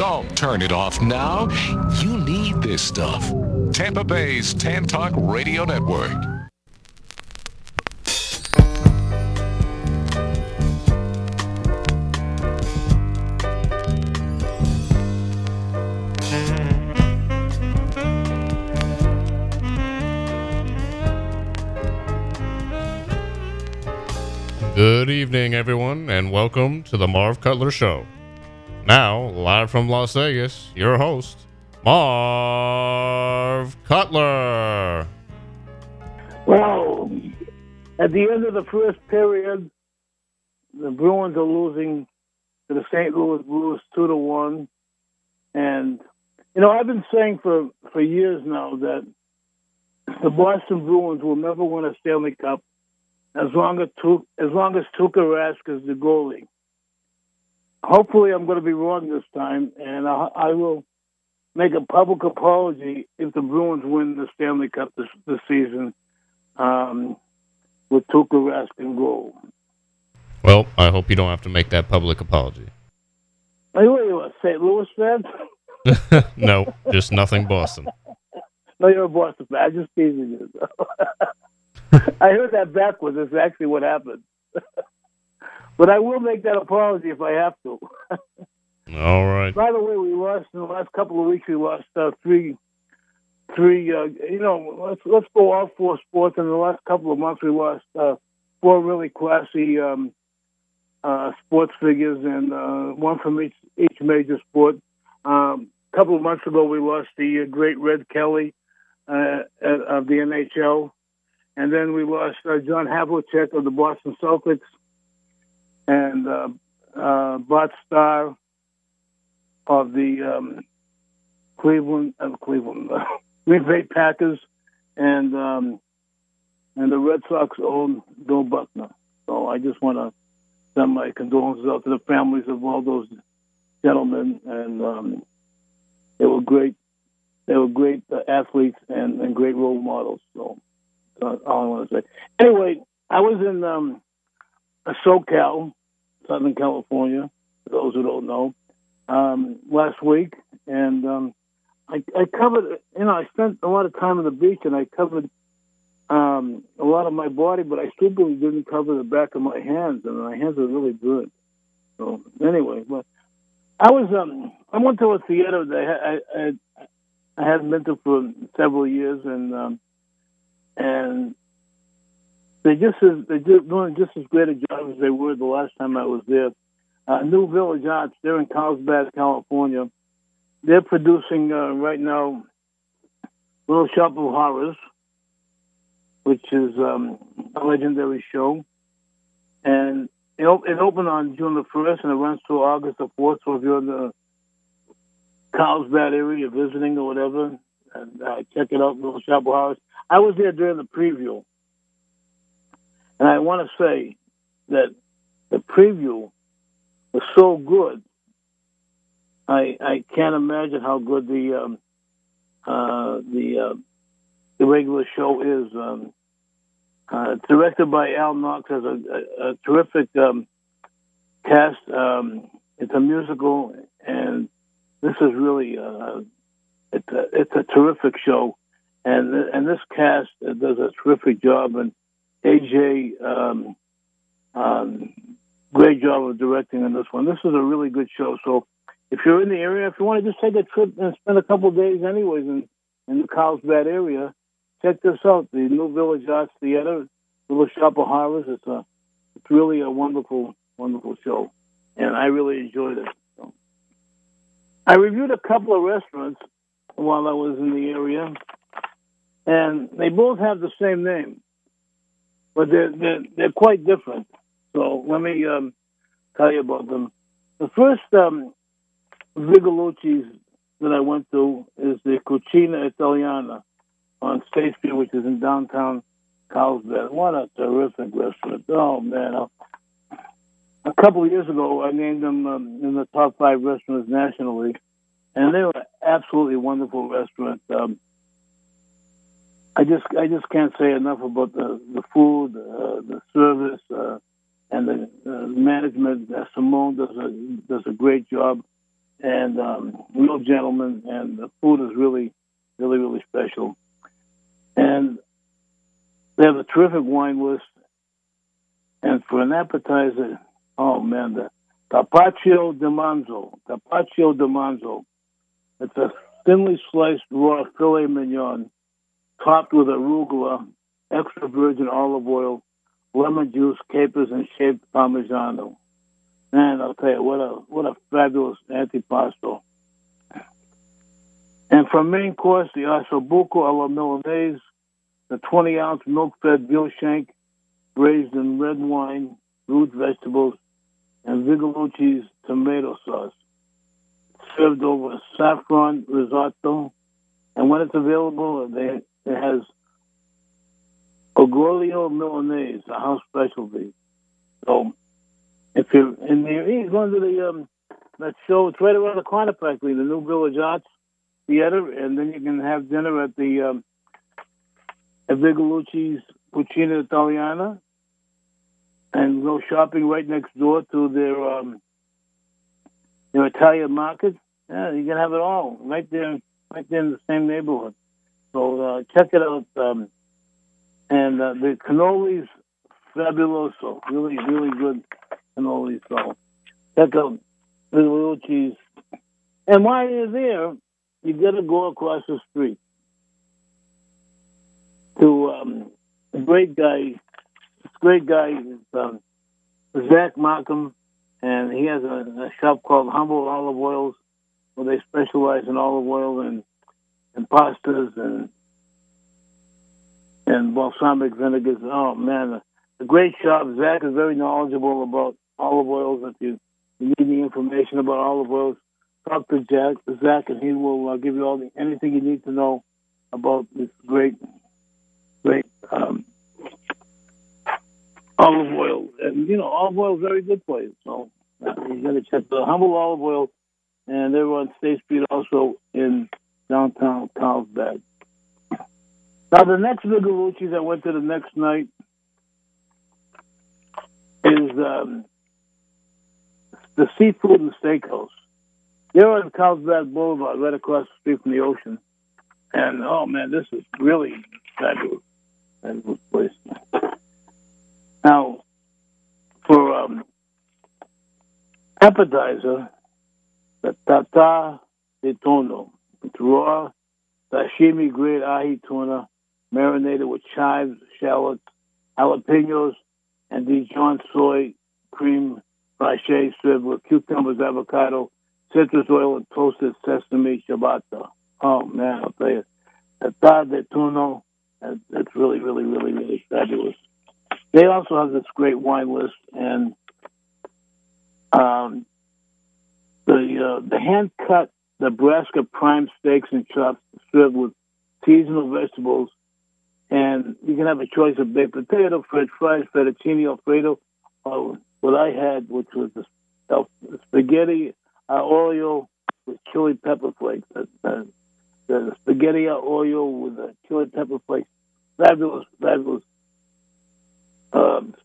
Don't turn it off now. You need this stuff. Tampa Bay's Tantalk Radio Network. Good evening, everyone, and welcome to the Marv Cutler Show. Now, live from Las Vegas, your host, Marv Cutler. Well, at the end of the first period, the Bruins are losing to the St. Louis Blues 2-1. And, you know, I've been saying for years now that the Boston Bruins will never win a Stanley Cup as long as Tuukka Rask is the goalie. Hopefully, I'm going to be wrong this time, and I will make a public apology if the Bruins win the Stanley Cup this season with Tuukka Rask in goal. Well, I hope you don't have to make that public apology. Are you a St. Louis fan? No, just nothing Boston. No, you're a Boston fan. I'm just teasing you, though. I heard that backwards. That's actually what happened. But I will make that apology if I have to. All right. By the way, we lost in the last couple of weeks. We lost three. Let's go all four sports. In the last couple of months, we lost four really classy sports figures, and one from each major sport. A couple of months ago, we lost the great Red Kelly of the NHL. And then we lost John Havlicek of the Boston Celtics and Bart Starr of the Green Bay Packers and the Red Sox own Bill Buckner. So I just want to send my condolences out to the families of all those gentlemen. And they were great. They were great athletes and great role models. So. All I want to say. Anyway, I was in SoCal, Southern California, for those who don't know, last week, and I covered. You know, I spent a lot of time on the beach, and I covered a lot of my body, but I still didn't cover the back of my hands, and my hands are really good. So anyway, but I was. I went to a theater that I hadn't been to for several years, and. And they're doing just as great a job as they were the last time I was there. New Village Arts, they're in Carlsbad, California. They're producing right now Little Shop of Horrors, which is a legendary show. And it opened on June the 1st, and it runs through August the 4th. So if you're in the Carlsbad area visiting or whatever, and check it out, Little Shop of Horrors. I was there during the preview, and I want to say that the preview was so good. I can't imagine how good the regular show is. Directed by Al Knox, has a terrific cast. It's a musical, and this is really it's a terrific show. And this cast does a terrific job, and AJ, great job of directing in this one. This is a really good show. So if you're in the area, if you want to just take a trip and spend a couple of days anyways in the Carlsbad area, check this out, the New Village Arts Theater, Little Shop of Horrors. It's really a wonderful, wonderful show, and I really enjoyed it. So. I reviewed a couple of restaurants while I was in the area. And they both have the same name, but they're quite different. So let me tell you about them. The first Vigilucci's that I went to is the Cucina Italiana on State Street, which is in downtown Carlsbad. What a terrific restaurant. Oh, man. A couple of years ago, I named them in the top 5 restaurants nationally, and they were an absolutely wonderful restaurant. I just can't say enough about the food, the service, and the management. Simone does a great job, and real gentlemen, and the food is really, really, really special. And they have a terrific wine list. And for an appetizer, oh man, the carpaccio di manzo. Carpaccio di manzo. It's a thinly sliced raw filet mignon topped with arugula, extra virgin olive oil, lemon juice, capers, and shaved parmigiano. Man, I'll tell you, what a fabulous antipasto. And for main course, the osso buco alla milanese, the 20-ounce milk-fed veal shank, braised in red wine, root vegetables, and Vigilucci's tomato sauce, served over saffron risotto. And when it's available, it has Orgoglio Milanese, a house specialty. So if you're in the, you go to the that show, it's right around the corner, practically, the New Village Arts Theater, and then you can have dinner at the at Vigilucci's Cucina Italiana, and go shopping right next door to their Italian market. Yeah, you can have it all right there in the same neighborhood. So check it out. And the cannolis, fabuloso, really, really good cannolis. So check out Vigilucci's. And while you're there, you got to go across the street to a great guy. This great guy is Zach Markham, and he has a shop called Humble Olive Oils, where they specialize in olive oil and pastas and balsamic vinegars. Oh, man, a great shop. Zach is very knowledgeable about olive oils. If you need any information about olive oils, talk to Zach, and he will give you anything you need to know about this great olive oil. And, olive oil is very good for you. So you got to check the Humble Olive Oil, and they were on State Street also in downtown Carlsbad. Now, the next Vigilucci's I went to the next night is the Seafood and Steakhouse. They're on Carlsbad Boulevard, right across the street from the ocean. And, oh, man, this is really fabulous place. Now, for appetizer, the Tata de Tono. It's raw sashimi grade ahi tuna, marinated with chives, shallots, jalapenos, and Dijon soy cream brachet, served with cucumbers, avocado, citrus oil, and toasted sesame ciabatta. Oh, man, I'll tell you. Tata de Tono, that's really, really, really, really fabulous. They also have this great wine list, and the hand-cut Nebraska prime steaks and chops served with seasonal vegetables, and you can have a choice of baked potato, French fries, fettuccine alfredo, or what I had, which was the spaghetti Oreo with chili pepper flakes. The spaghetti Oreo with the chili pepper flakes. Fabulous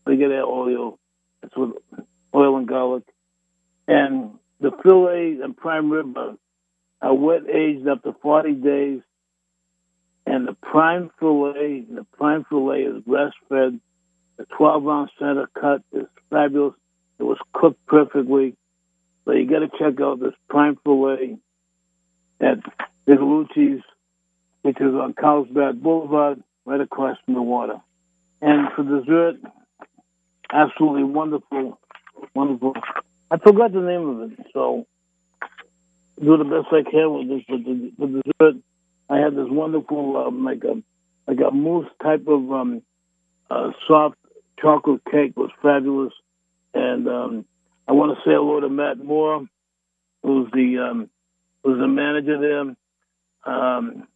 spaghetti Oreo. It's with oil and garlic. And the fillet and prime rib are wet aged up to 40 days, and the prime fillet is breast fed. The 12-ounce center cut is fabulous. It was cooked perfectly. So you got to check out this prime fillet at Vigilucci's, which is on Carlsbad Boulevard, right across from the water. And for dessert, absolutely wonderful. I forgot the name of it, so do the best I can with this. For dessert, I had this wonderful, like a mousse type of soft chocolate cake. It was fabulous. And I want to say hello to Matt Moore, who's the manager there.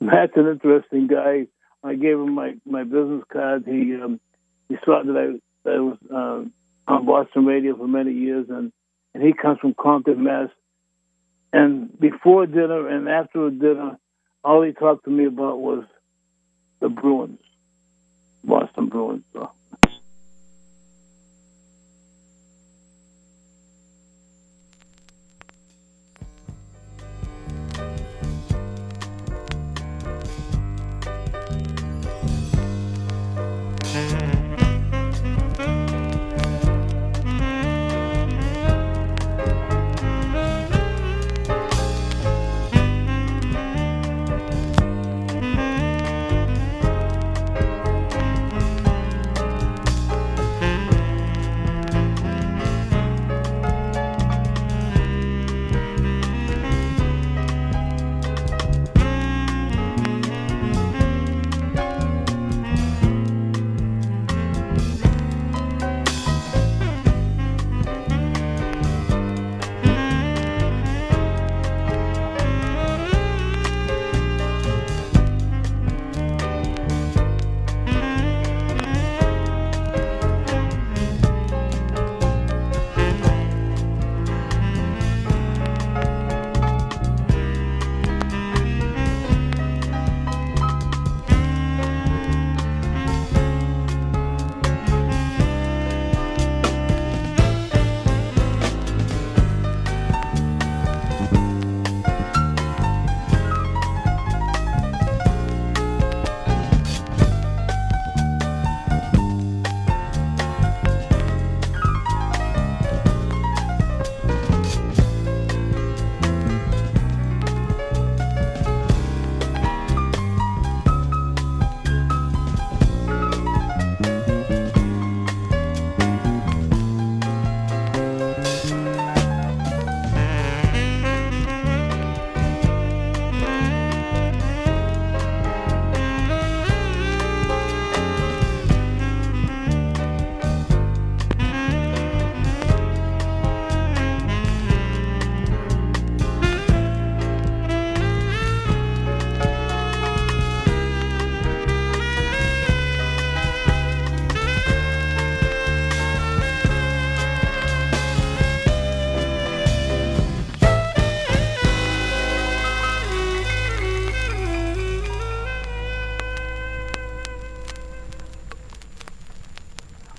Matt's an interesting guy. I gave him my business card. He saw that I was on Boston radio for many years, and he comes from Concord, Mass. And before dinner and after dinner, all he talked to me about was the Bruins, Boston Bruins. So.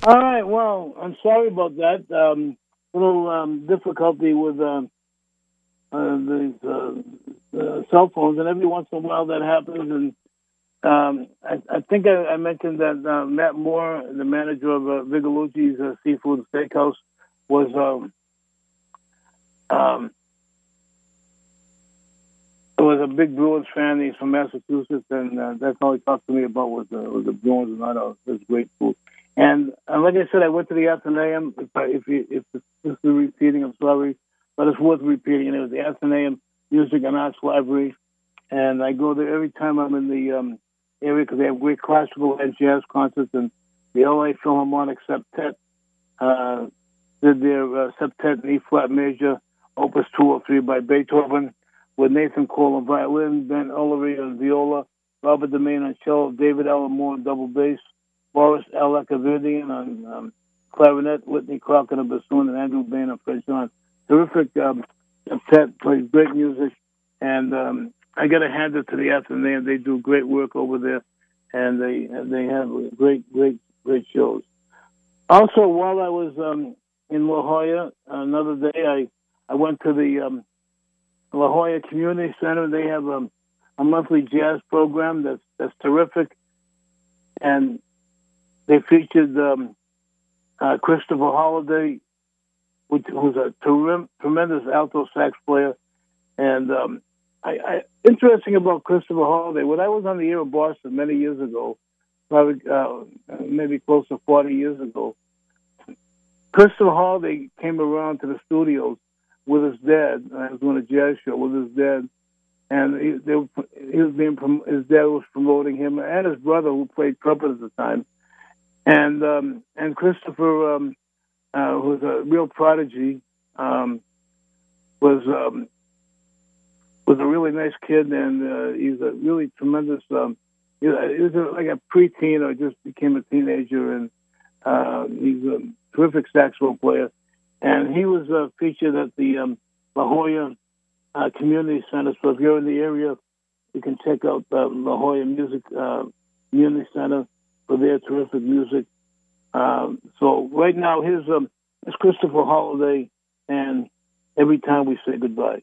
All right. Well, I'm sorry about that. Little difficulty with the cell phones, and every once in a while that happens. And I think I mentioned that Matt Moore, the manager of Vigilucci's Seafood Steakhouse, was a big Bruins fan. He's from Massachusetts, and that's all he talked to me about was the Bruins and all this great food. And like I said, I went to the Athenaeum. If this is repeating, I'm sorry, but it's worth repeating. And it was the Athenaeum Music and Arts Library. And I go there every time I'm in the area because they have great classical and jazz concerts. And the LA Philharmonic Septet did their Septet in E-flat major, Opus 203 by Beethoven, with Nathan Cole on violin, Ben Ullery on viola, Robert DeMaine on cello, David Allen Moore on double bass, Boris Alakavirdian on clarinet, Whitney Crockett on bassoon, and Andrew Bain on flageolet. Terrific septet, plays great music, and I got to hand it to the Athenaeum. They do great work over there, and they have great shows. Also, while I was in La Jolla, another day I went to the La Jolla Community Center. They have a monthly jazz program that's terrific, and they featured Christopher Holiday, who's a tremendous alto sax player. And interesting about Christopher Holiday, when I was on the air in Boston many years ago, probably maybe close to 40 years ago, Christopher Holiday came around to the studios with his dad. I was doing a jazz show with his dad, and his dad was promoting him and his brother, who played trumpet at the time. And Christopher, who's a real prodigy, was a really nice kid, and he's a really tremendous. He was like a preteen, or just became a teenager, and he's a terrific saxophone player. And he was featured at the La Jolla Community Center. So if you're in the area, you can check out the La Jolla Music Community Center for their terrific music. So right now, here's Christopher Holiday, and Every Time We Say Goodbye.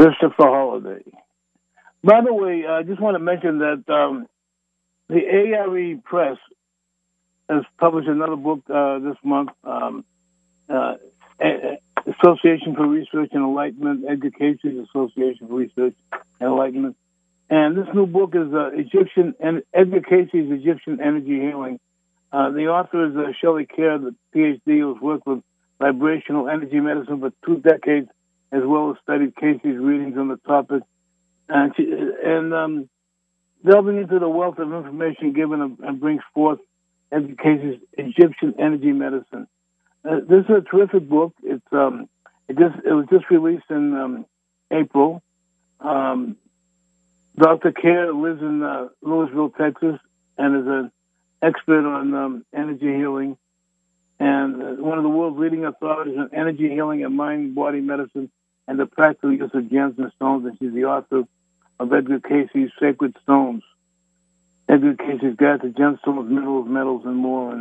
Christopher Holiday. By the way, I just want to mention that the ARE Press has published another book this month, Association for Research and Enlightenment, Education Association for Research and Enlightenment. And this new book is EdgarCayce's Egyptian Energy Healing. The author is Shelley Kerr, the PhD, who's worked with vibrational energy medicine for 2 decades, as well as studied Casey's readings on the topic. And delving into the wealth of information given and brings forth EdgarCayce's Egyptian Energy Medicine. This is a terrific book. It's it was just released in April. Dr. Kerr lives in Louisville, Texas, and is an expert on energy healing, and one of the world's leading authorities on energy healing and mind-body medicine and the practical use of gems and stones, and she's the author of EdgarCayce's Sacred Stones. EdgarCayce's Guide to Gemstones, Minerals, Metals, and More,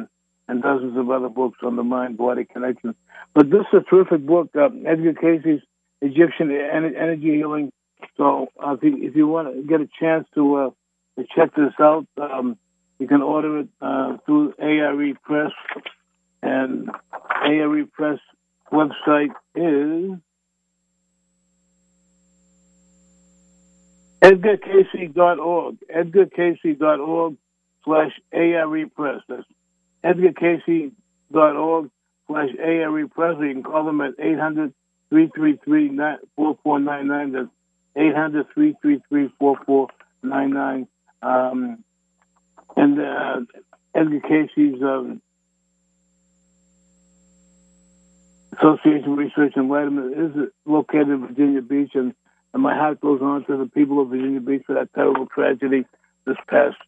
and dozens of other books on the mind-body connection. But this is a terrific book, EdgarCayce's Egyptian Energy Healing. So if you want to get a chance to check this out, you can order it through ARE Press. And ARE Press website is EdgarCayce.org. EdgarCayce.org/ARE Press. That's EdgarCayce.org/ARE Press. You can call them at 800-333-4499. That's 800-333-4499. And EdgarCayce's Association for Research and Enlightenment is located in Virginia Beach, and my heart goes on to the people of Virginia Beach for that terrible tragedy this past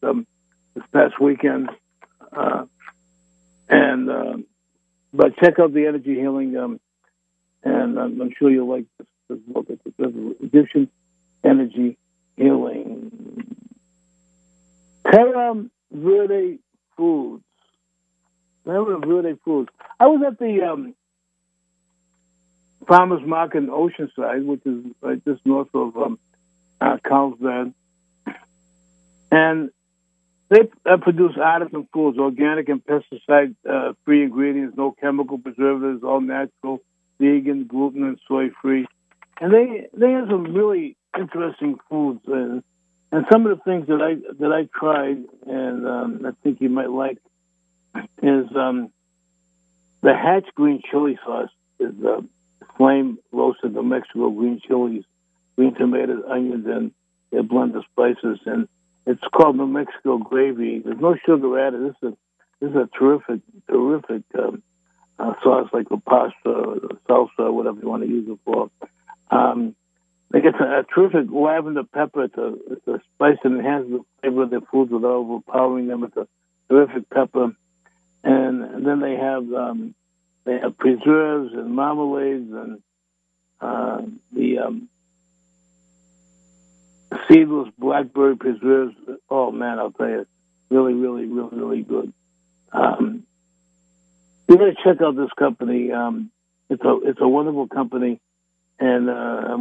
weekend. But check out the energy healing, and I'm sure you'll like this book. It's Egyptian Energy Healing. Terra Verde Foods. Terra Verde Foods. I was at the Farmers Market in Oceanside, which is right just north of Carlsbad, and they produce artisan foods, organic and pesticide-free ingredients, no chemical preservatives, all natural, vegan, gluten, and soy-free. And they have some really interesting foods, and some of the things that I tried, and I think you might like, is the Hatch green chili sauce is flame roasted New Mexico green chilies, green tomatoes, onions, and their blend of spices, and it's called New Mexico gravy. There's no sugar added. This is a terrific sauce, like a pasta or salsa, or whatever you want to use it for. They get a terrific lavender pepper. It's a spice that enhances the flavor of their foods without overpowering them. It's a terrific pepper. And then they have preserves and marmalades and the seedless blackberry preserves. Oh, man, I'll tell you, really, really, really, really good. You got to check out this company. It's a wonderful company. And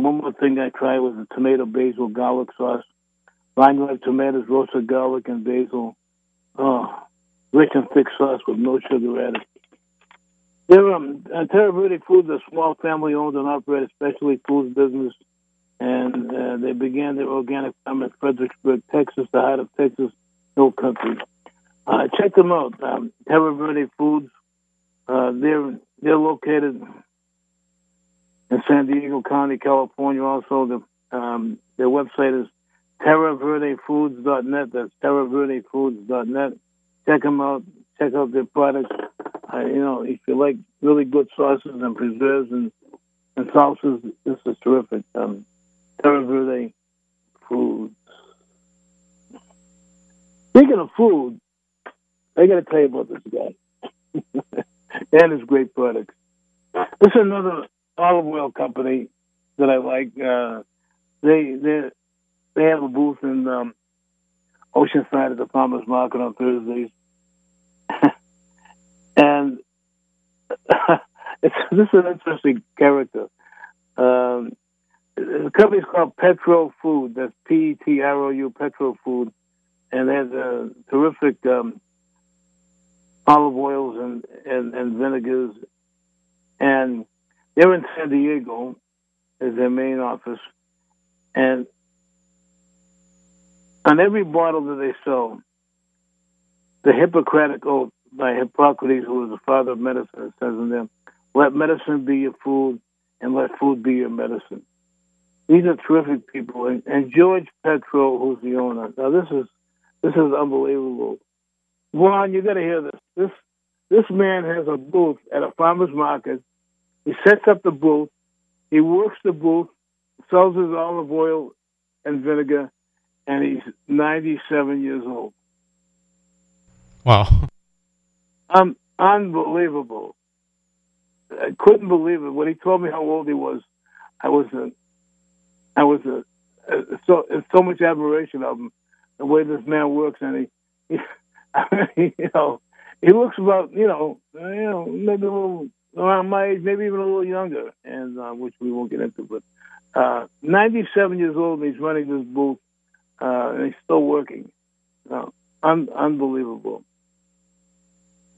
one more thing I tried was a tomato basil garlic sauce. Vine-ripe tomatoes, roasted garlic, and basil. Oh, rich and thick sauce with no sugar added. Terra Verde Foods, a small family-owned and operated specialty foods business, and they began their organic farm in Fredericksburg, Texas, the heart of Texas Hill Country. Check them out, Terra Verde Foods. They're located in San Diego County, California. Also, their website is TerraVerdeFoods.net. That's TerraVerdeFoods.net. Check them out. Check out their products. If you like really good sauces and preserves and salsas, this is terrific. Terra Verde Foods. Speaking of food, I got to tell you about this guy and his great products. This is another olive oil company that I like. They have a booth in Oceanside at the Farmers Market on Thursdays, and this is an interesting character. It's company's called Petrou Foods. That's Petrou, Petrou Foods. And they had terrific olive oils and vinegars. And they were in San Diego as their main office. And on every bottle that they sell, the Hippocratic Oath by Hippocrates, who was the father of medicine, it says in there, let medicine be your food and let food be your medicine. These are terrific people. And George Petrou, who's the owner. Now, this is unbelievable. Juan, you got to hear this. This man has a booth at a farmer's market. He sets up the booth. He works the booth, sells his olive oil and vinegar, and he's 97 years old. Wow. Unbelievable. I couldn't believe it. When he told me how old he was, I was so much admiration of him, the way this man works. And he you know, he looks about, you know, maybe a little around my age, maybe even a little younger, and which we won't get into. But 97 years old, and he's running this booth, and he's still working. Unbelievable.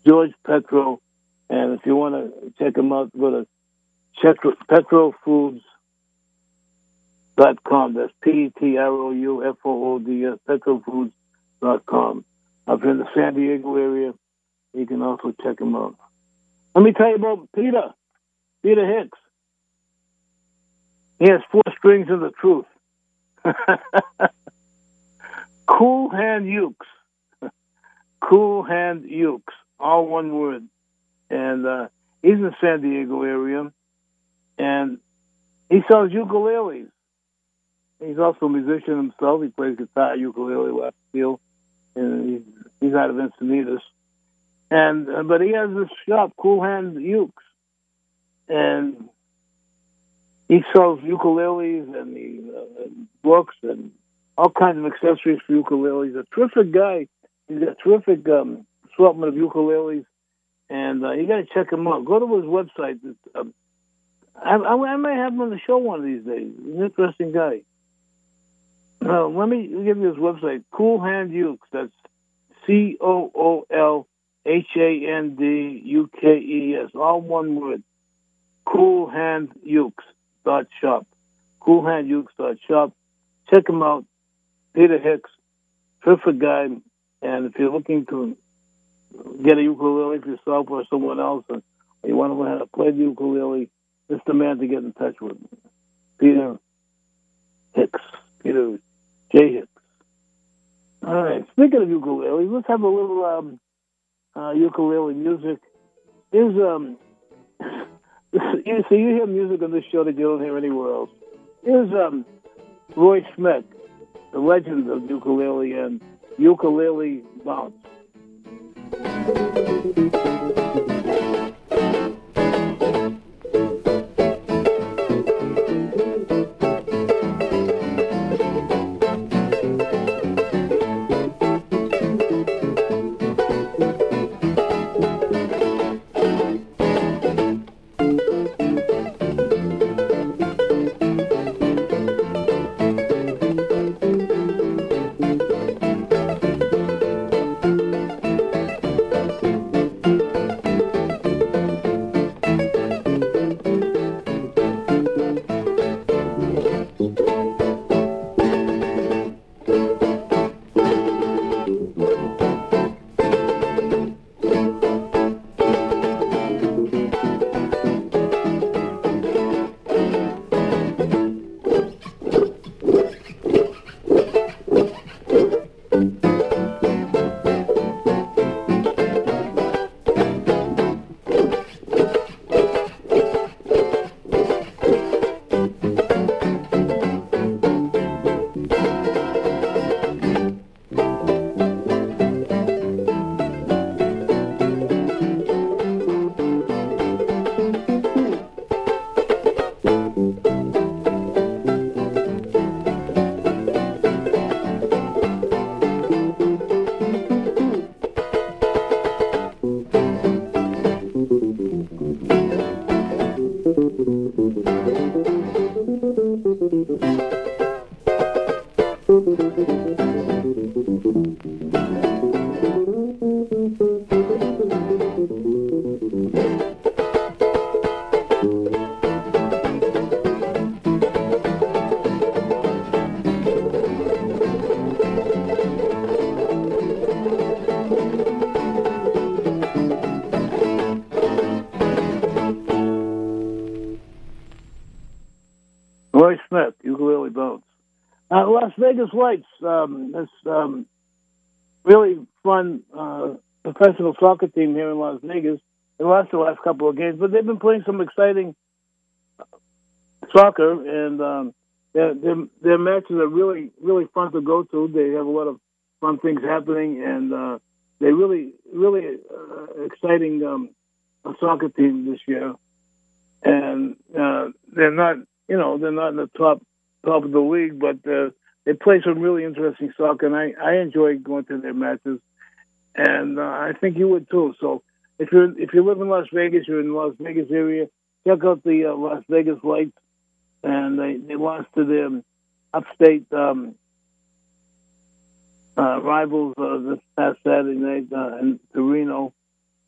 George Petrou, and if you want to check him out, go to PetrouFoods.com. That's PetrouFoods, PetrouFoods.com. If you're in the San Diego area, you can also check him out. Let me tell you about Peter Hicks. He has four strings of the truth. Cool Hand Ukes. Cool Hand Ukes. All one word. And he's in the San Diego area. And he sells ukuleles. He's also a musician himself. He plays guitar, ukulele, lap steel. And he's out of Encinitas. And but he has this shop, Cool Hand Ukes. And he sells ukuleles and books and all kinds of accessories for ukuleles. He's a terrific guy. He's got a terrific assortment of ukuleles. And you got to check him out. Go to his website. I may have him on the show one of these days. He's an interesting guy. Let me give you his website, Cool Hand Ukes. That's CoolHandUkes, all one word. CoolHandUkes.shop. CoolHandUkes.shop. Check him out. Peter Hicks, terrific guy. And if you're looking to get a ukulele for yourself or someone else, and you want to learn how to play the ukulele, this is the man to get in touch with. Peter Hicks. Peter J. Hicks. All right, speaking of ukulele, let's have a little ukulele music. Here's, you hear music on this show that you don't hear anywhere else. Here's Roy Schmidt, the legend of ukulele and Ukulele Bounce. Vegas Lights, this really fun professional soccer team here in Las Vegas. They lost the last couple of games, but they've been playing some exciting soccer, and their matches are really, really fun to go to. They have a lot of fun things happening, and they're really, really exciting soccer team this year. And they're not in the top of the league, but they play some really interesting soccer, and I enjoy going to their matches, and I think you would too. So if you live in Las Vegas, you're in the Las Vegas area, check out the Las Vegas Lights, and they lost to the upstate rivals this past Saturday night in Reno.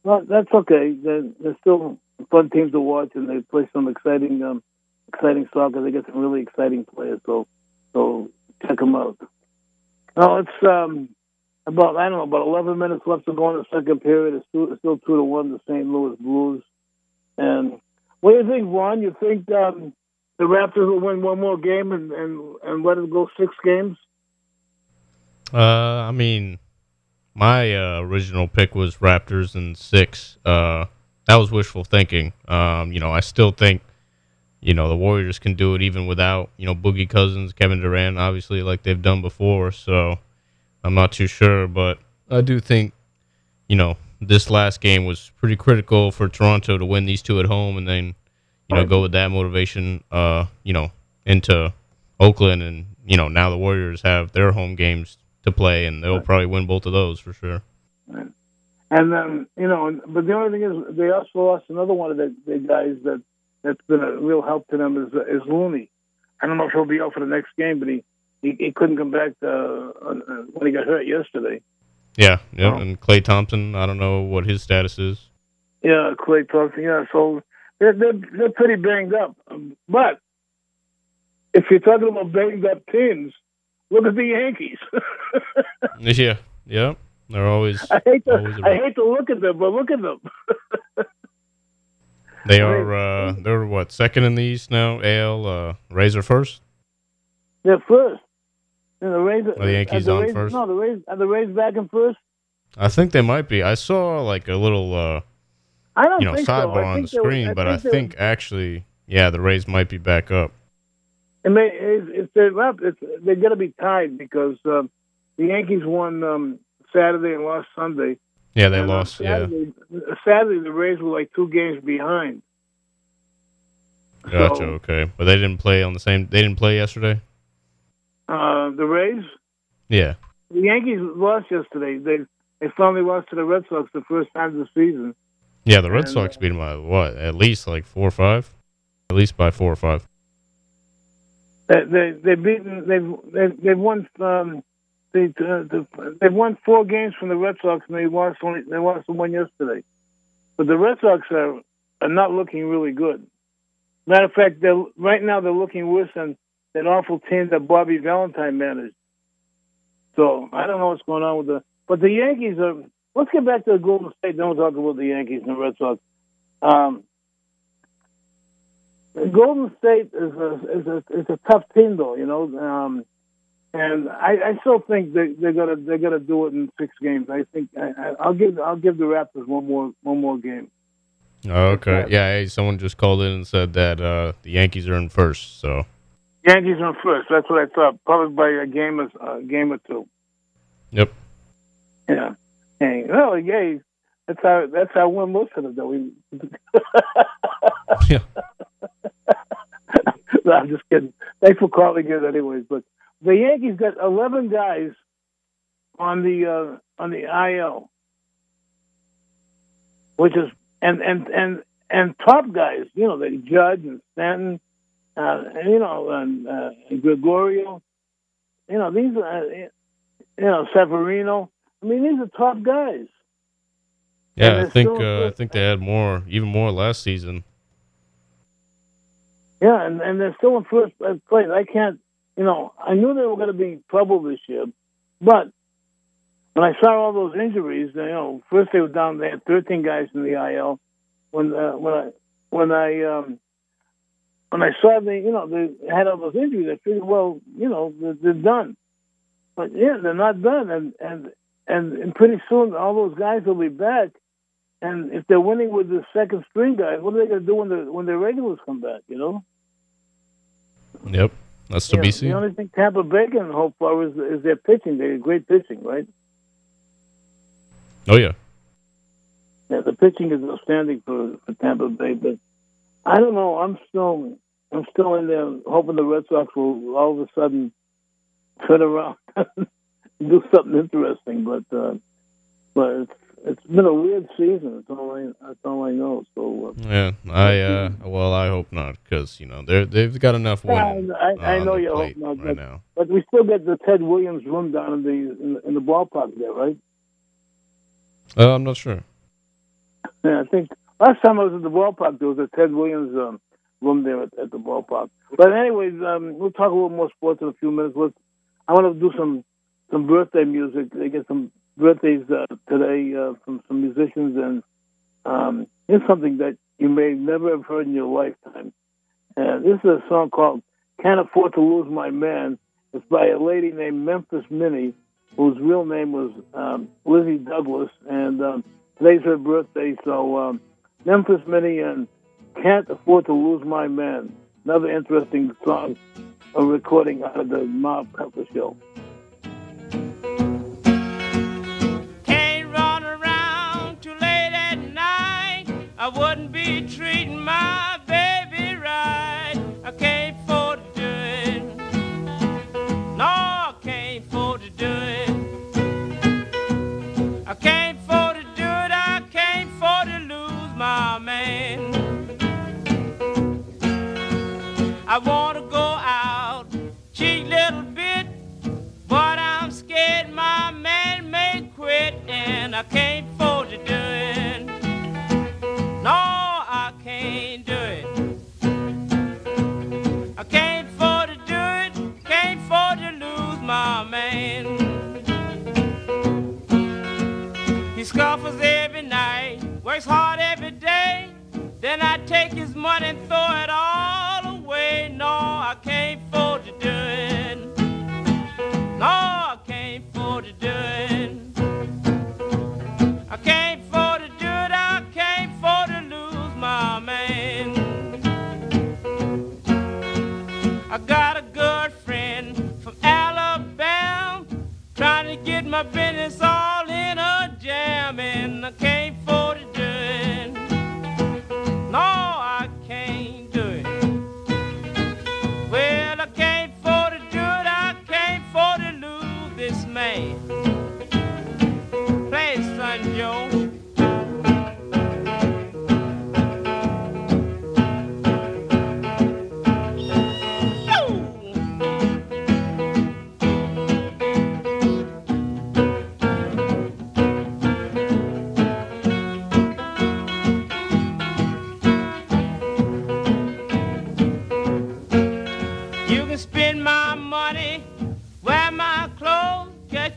Well, that's okay. They're still fun teams to watch, and they play some exciting soccer. They get some really exciting players, so check them out. Now it's about 11 minutes left to go in the second period. It's still 2-1 to St. Louis Blues. And what do you think, Ron? You think the Raptors will win one more game and let it go 6 games? I mean, my original pick was Raptors in 6. That was wishful thinking. I still think, the Warriors can do it even without, Boogie Cousins, Kevin Durant, obviously, like they've done before. So I'm not too sure, but I do think, this last game was pretty critical for Toronto to win these 2 at home and then, go with that motivation, into Oakland. And, now the Warriors have their home games to play, and they'll probably win both of those for sure. Right. And then, but the only thing is they also lost another one of the guys that's been a real help to them is Looney. I don't know if he'll be out for the next game, but he couldn't come back when he got hurt yesterday. Yeah. And Klay Thompson, I don't know what his status is. Yeah, Klay Thompson, yeah. So they're pretty banged up. But if you're talking about banged up teams, look at the Yankees. Yeah. They're always. I hate to look at them, but look at them. They are, they're what, second in the East now? AL, Rays are first? They're first. And the Rays are the Yankees on first? No, the Rays back in first? I think they might be. I saw, a little, sidebar on the screen, but I think actually, yeah, the Rays might be back up. And they're going to be tied because the Yankees won Saturday and lost Sunday. Yeah, they lost. Sadly, the Rays were 2 games behind. Gotcha. So, okay, but they didn't play on the same. They didn't play yesterday. The Rays. Yeah. The Yankees lost yesterday. They finally lost to the Red Sox the first time of the season. Yeah, the Red Sox beat them by what? At least 4 or 5. At least by 4 or 5. They've won. They've won 4 games from the Red Sox, and they lost the one yesterday. But the Red Sox are not looking really good. Matter of fact, right now they're looking worse than that awful team that Bobby Valentine managed. So I don't know what's going on with But the Yankees are... Let's get back to the Golden State. Then we'll talk about the Yankees and the Red Sox. The Golden State is a tough team, though, and I still think they're gonna do it in 6 games. I think I'll give the Raptors one more game. Okay. Yeah. Hey, someone just called in and said that the Yankees are in first. So. Yankees are in first. That's what I thought. Probably by a game or two. Yep. Yeah. Hey. Well, yeah. That's how one looks at it, though. Yeah. No, I'm just kidding. Thanks for calling in, anyways, but. The Yankees got 11 guys on the IL, which is and top guys, like Judge and Stanton Gregorio, these are, Severino. I mean, these are top guys. Yeah, I think they had even more last season. Yeah, and they're still in first place. I can't, I knew they were going to be trouble this year, but when I saw all those injuries, first they were down, they had 13 guys in the IL. When I saw they had all those injuries, I figured, they're done. But yeah, they're not done, and pretty soon all those guys will be back. And if they're winning with the second string guys, what are they going to do when the regulars come back? Yep, that's to be seen. The only thing Tampa Bay can hope for is their pitching. They have great pitching, right? Oh yeah. Yeah, the pitching is outstanding for Tampa Bay, but I don't know. I'm still in there hoping the Red Sox will all of a sudden turn around and do something interesting. But it's been a weird season. That's all I know. So I hope not, because they've got enough winning. I know you hope not right now. But we still get the Ted Williams room down in the ballpark there, right? I'm not sure. Yeah, I think last time I was at the ballpark, there was a Ted Williams room there at the ballpark. But anyways, we'll talk a little more sports in a few minutes. I want to do some birthday music. They get some birthdays today from some musicians, and here's something that you may never have heard in your lifetime. This is a song called Can't Afford to Lose My Man. It's by a lady named Memphis Minnie, whose real name was Lizzie Douglas, and today's her birthday, so Memphis Minnie and Can't Afford to Lose My Man. Another interesting song, a recording out of the Marv Cutler show. Can't run around too late at night. I wouldn't be treating my baby right. I can't afford to do it. No, I can't afford to do it. I can't. I want to go out, cheat little bit, but I'm scared my man may quit, and I can't afford to do it. No, I can't do it. I can't afford to do it, can't afford to lose my man. He scuffles every night, works hard every day, then I take his money and throw it all. No, I can't afford to do it. No, I can't afford to do it. I can't afford to do it. I can't afford to lose my man. I got a good friend from Alabama trying to get my business all in a jam, and I can't afford to do it. No, I can't. Well, I can't afford to do it, I can't afford to lose this man. Play it, son, Joe.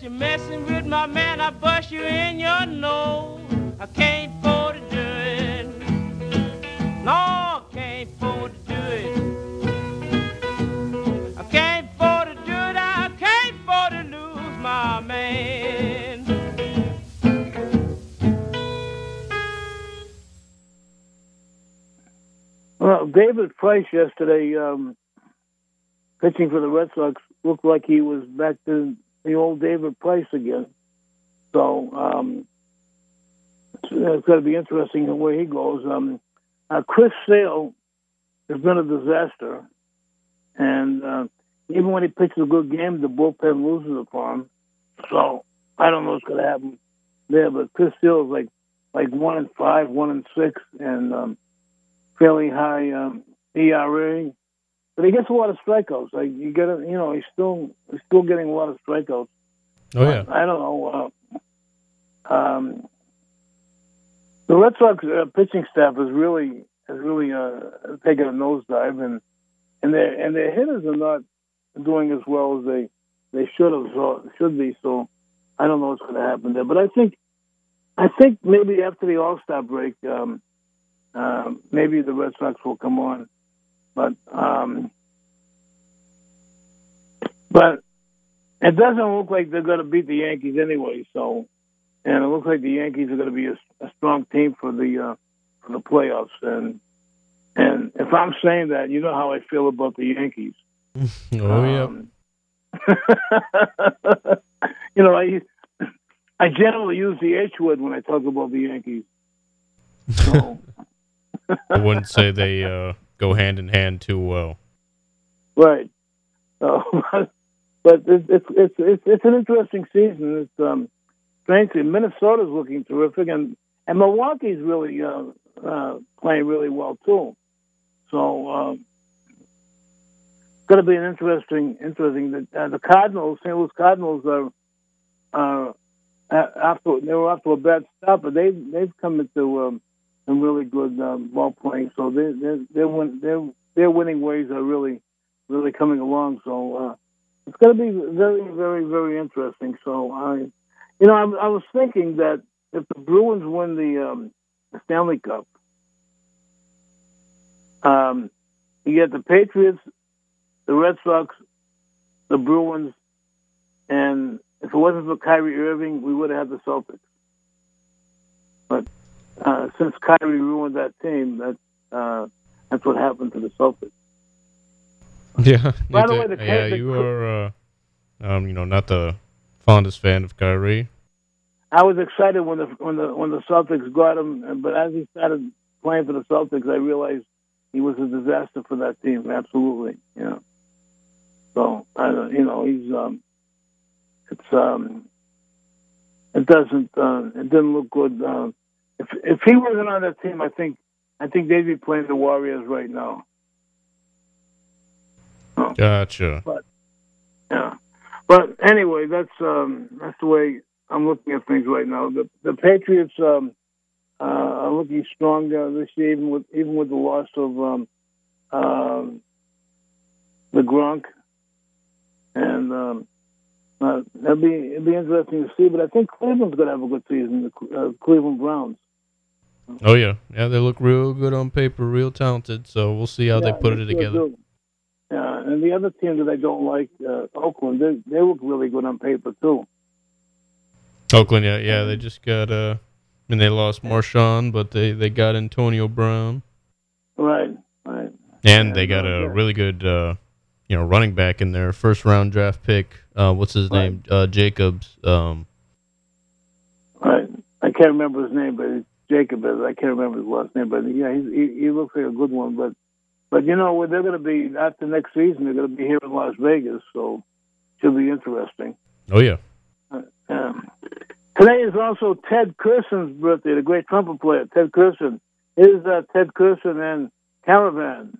You're messing with my man, I bust you in your nose. I can't afford to do it. No, I can't afford to do it. I can't afford to do it, I can't afford to lose my man. Well, David Price yesterday, pitching for the Red Sox, looked like he was back to the old David Price again. So it's going to be interesting where he goes. Chris Sale has been a disaster. And even when he pitches a good game, the bullpen loses upon him. So I don't know what's going to happen there. But Chris Sale is like 1-5, 1-6, and fairly high ERA. But he gets a lot of strikeouts. Like you get, he's still getting a lot of strikeouts. Oh yeah. I don't know. The Red Sox pitching staff has really taken a nosedive, and their hitters are not doing as well as they should be. So I don't know what's going to happen there. But I think maybe after the All-Star break, maybe the Red Sox will come on. But it doesn't look like they're going to beat the Yankees anyway. So, and it looks like the Yankees are going to be a strong team for the playoffs. And if I'm saying that, you know how I feel about the Yankees. Yeah. You know, I generally use the H word when I talk about the Yankees. So. I wouldn't say they go hand in hand too well. Right. But it's an interesting season. It's frankly, Minnesota's looking terrific, and Milwaukee's really playing really well too. So it's going to be an interesting. The Cardinals, St. Louis Cardinals, are after a bad start, but they've come into some really good ball playing. So their winning ways are really coming along. So it's going to be very, very, very interesting. So I was thinking that if the Bruins win the Stanley Cup, you get the Patriots, the Red Sox, the Bruins, and if it wasn't for Kyrie Irving, we would have had the Celtics. But since Kyrie ruined that team, that's what happened to the Celtics. Yeah. You are, not the fondest fan of Kyrie. I was excited when the Celtics got him, but as he started playing for the Celtics, I realized he was a disaster for that team. Absolutely, yeah. So he's. It's it didn't look good. If he wasn't on that team, I think they'd be playing the Warriors right now. Oh. Gotcha. But, yeah. But anyway, that's the way I'm looking at things right now. The Patriots are looking stronger this year, even with the loss of the Gronk, and. It'd be interesting to see, but I think Cleveland's going to have a good season, the Cleveland Browns. Oh, yeah. Yeah, they look real good on paper, real talented, so we'll see how they put it together. Yeah, and the other team that I don't like, Oakland, they look really good on paper, too. Oakland, yeah, they just got, they lost Marshawn, but they got Antonio Brown. Right. And they got a really good... running back in their first-round draft pick. What's his name? Jacobs. Right. I can't remember his name, but it's Jacob. I can't remember his last name, but yeah, he looks like a good one. But they're going to be after next season. They're going to be here in Las Vegas, so it should be interesting. Oh yeah. Today is also Ted Curson's birthday. The great trumpet player, Ted Curson. It is Ted Curson and Caravan.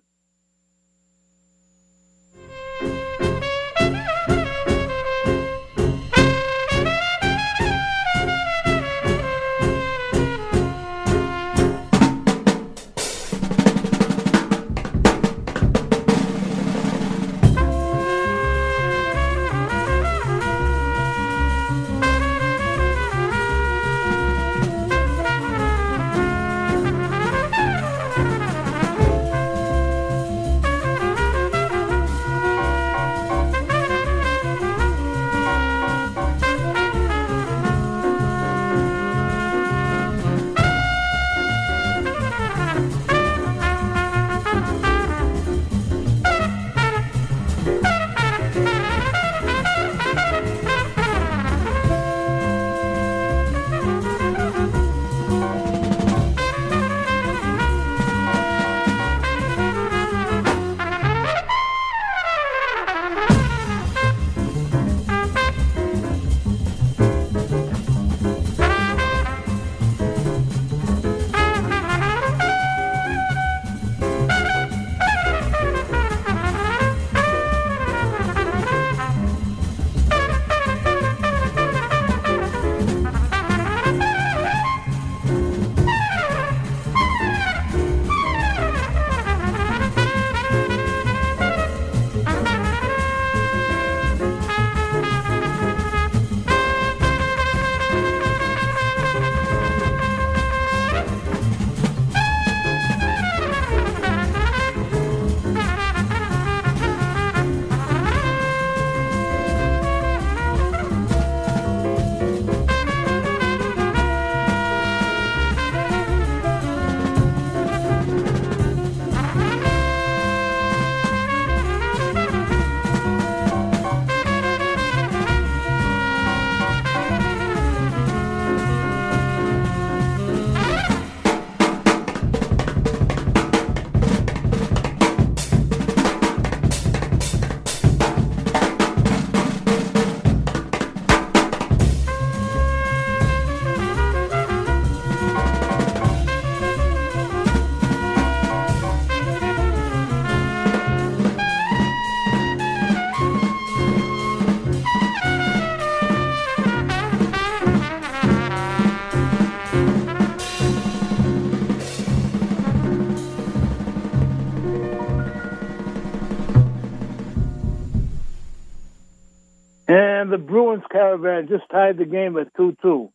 And the Bruins Caravan just tied the game at 2-2.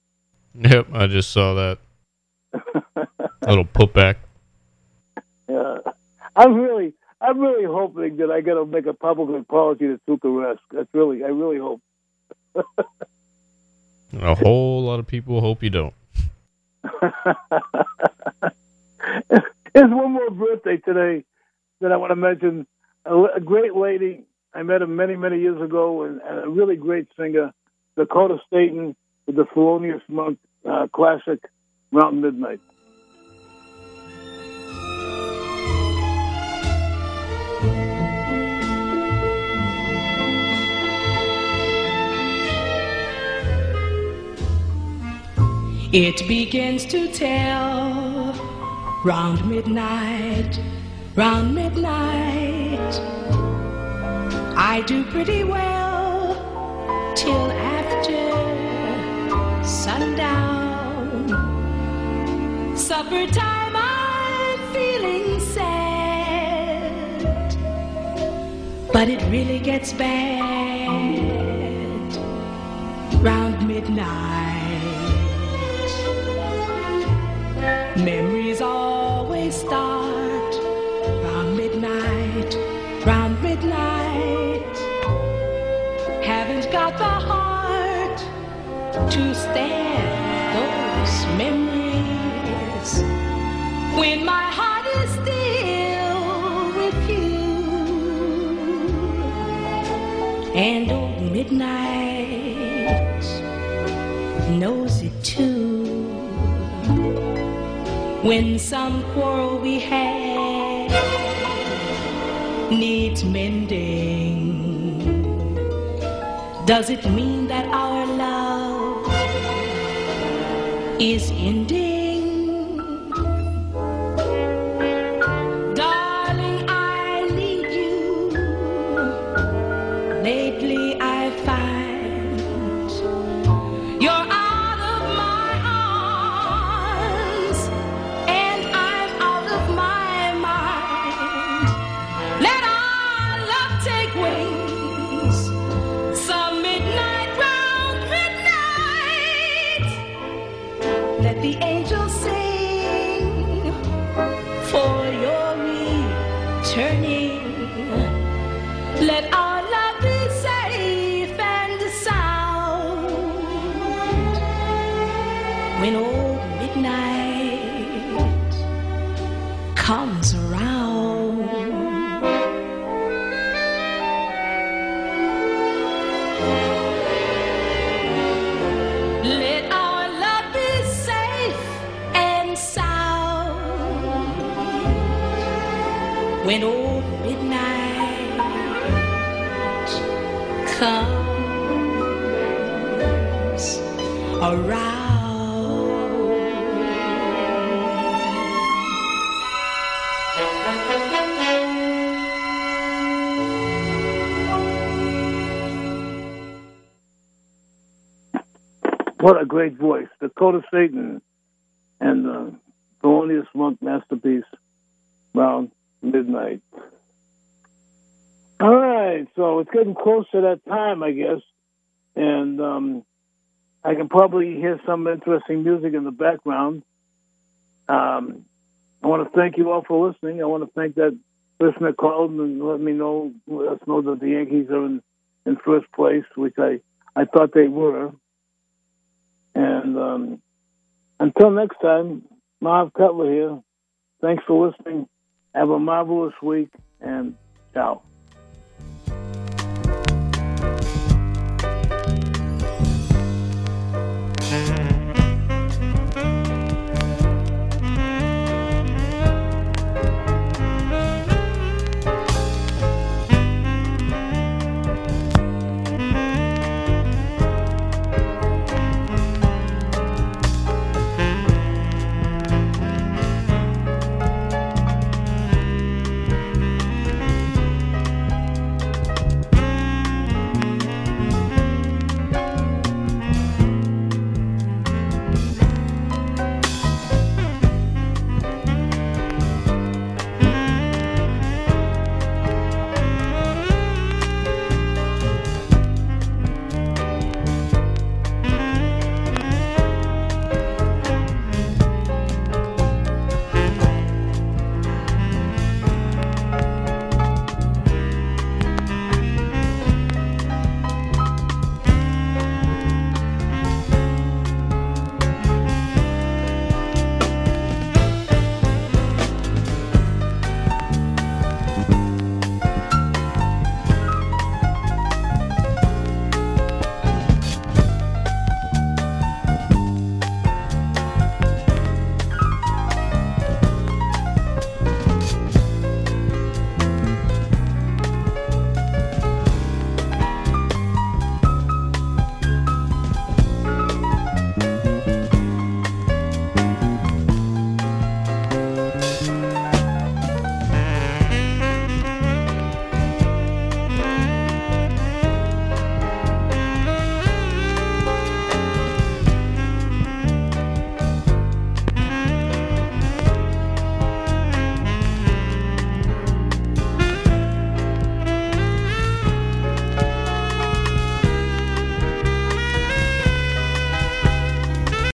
Yep, I just saw that. Little putback. Yeah. I'm really hoping that I got to make a public apology to Tuukka Rask. I really hope. A whole lot of people hope you don't. There's one more birthday today that I want to mention. A great lady. I met her many, many years ago, and a really great singer, Dakota Staton, with the Thelonious Monk classic, Round Midnight. It begins to tell round midnight, round midnight. I do pretty well till after sundown. Supper time, I'm feeling sad, but it really gets bad round midnight. Memories always start round midnight, round midnight. Haven't got the heart to stand those memories. When my heart is still with you, and old midnight knows it too. When some quarrel we had needs mending, does it mean that our love is ending? Darling, I need you. Lately I find your eyes comes around. Let our love be safe and sound when old midnight comes around. What a great voice. Dakota Staton and the Thelonious Monk masterpiece, Round Midnight. All right, so it's getting close to that time, I guess. And I can probably hear some interesting music in the background. I want to thank you all for listening. I want to thank that listener called and let us know that the Yankees are in first place, which I thought they were. And until next time, Marv Cutler here. Thanks for listening. Have a marvelous week, and ciao.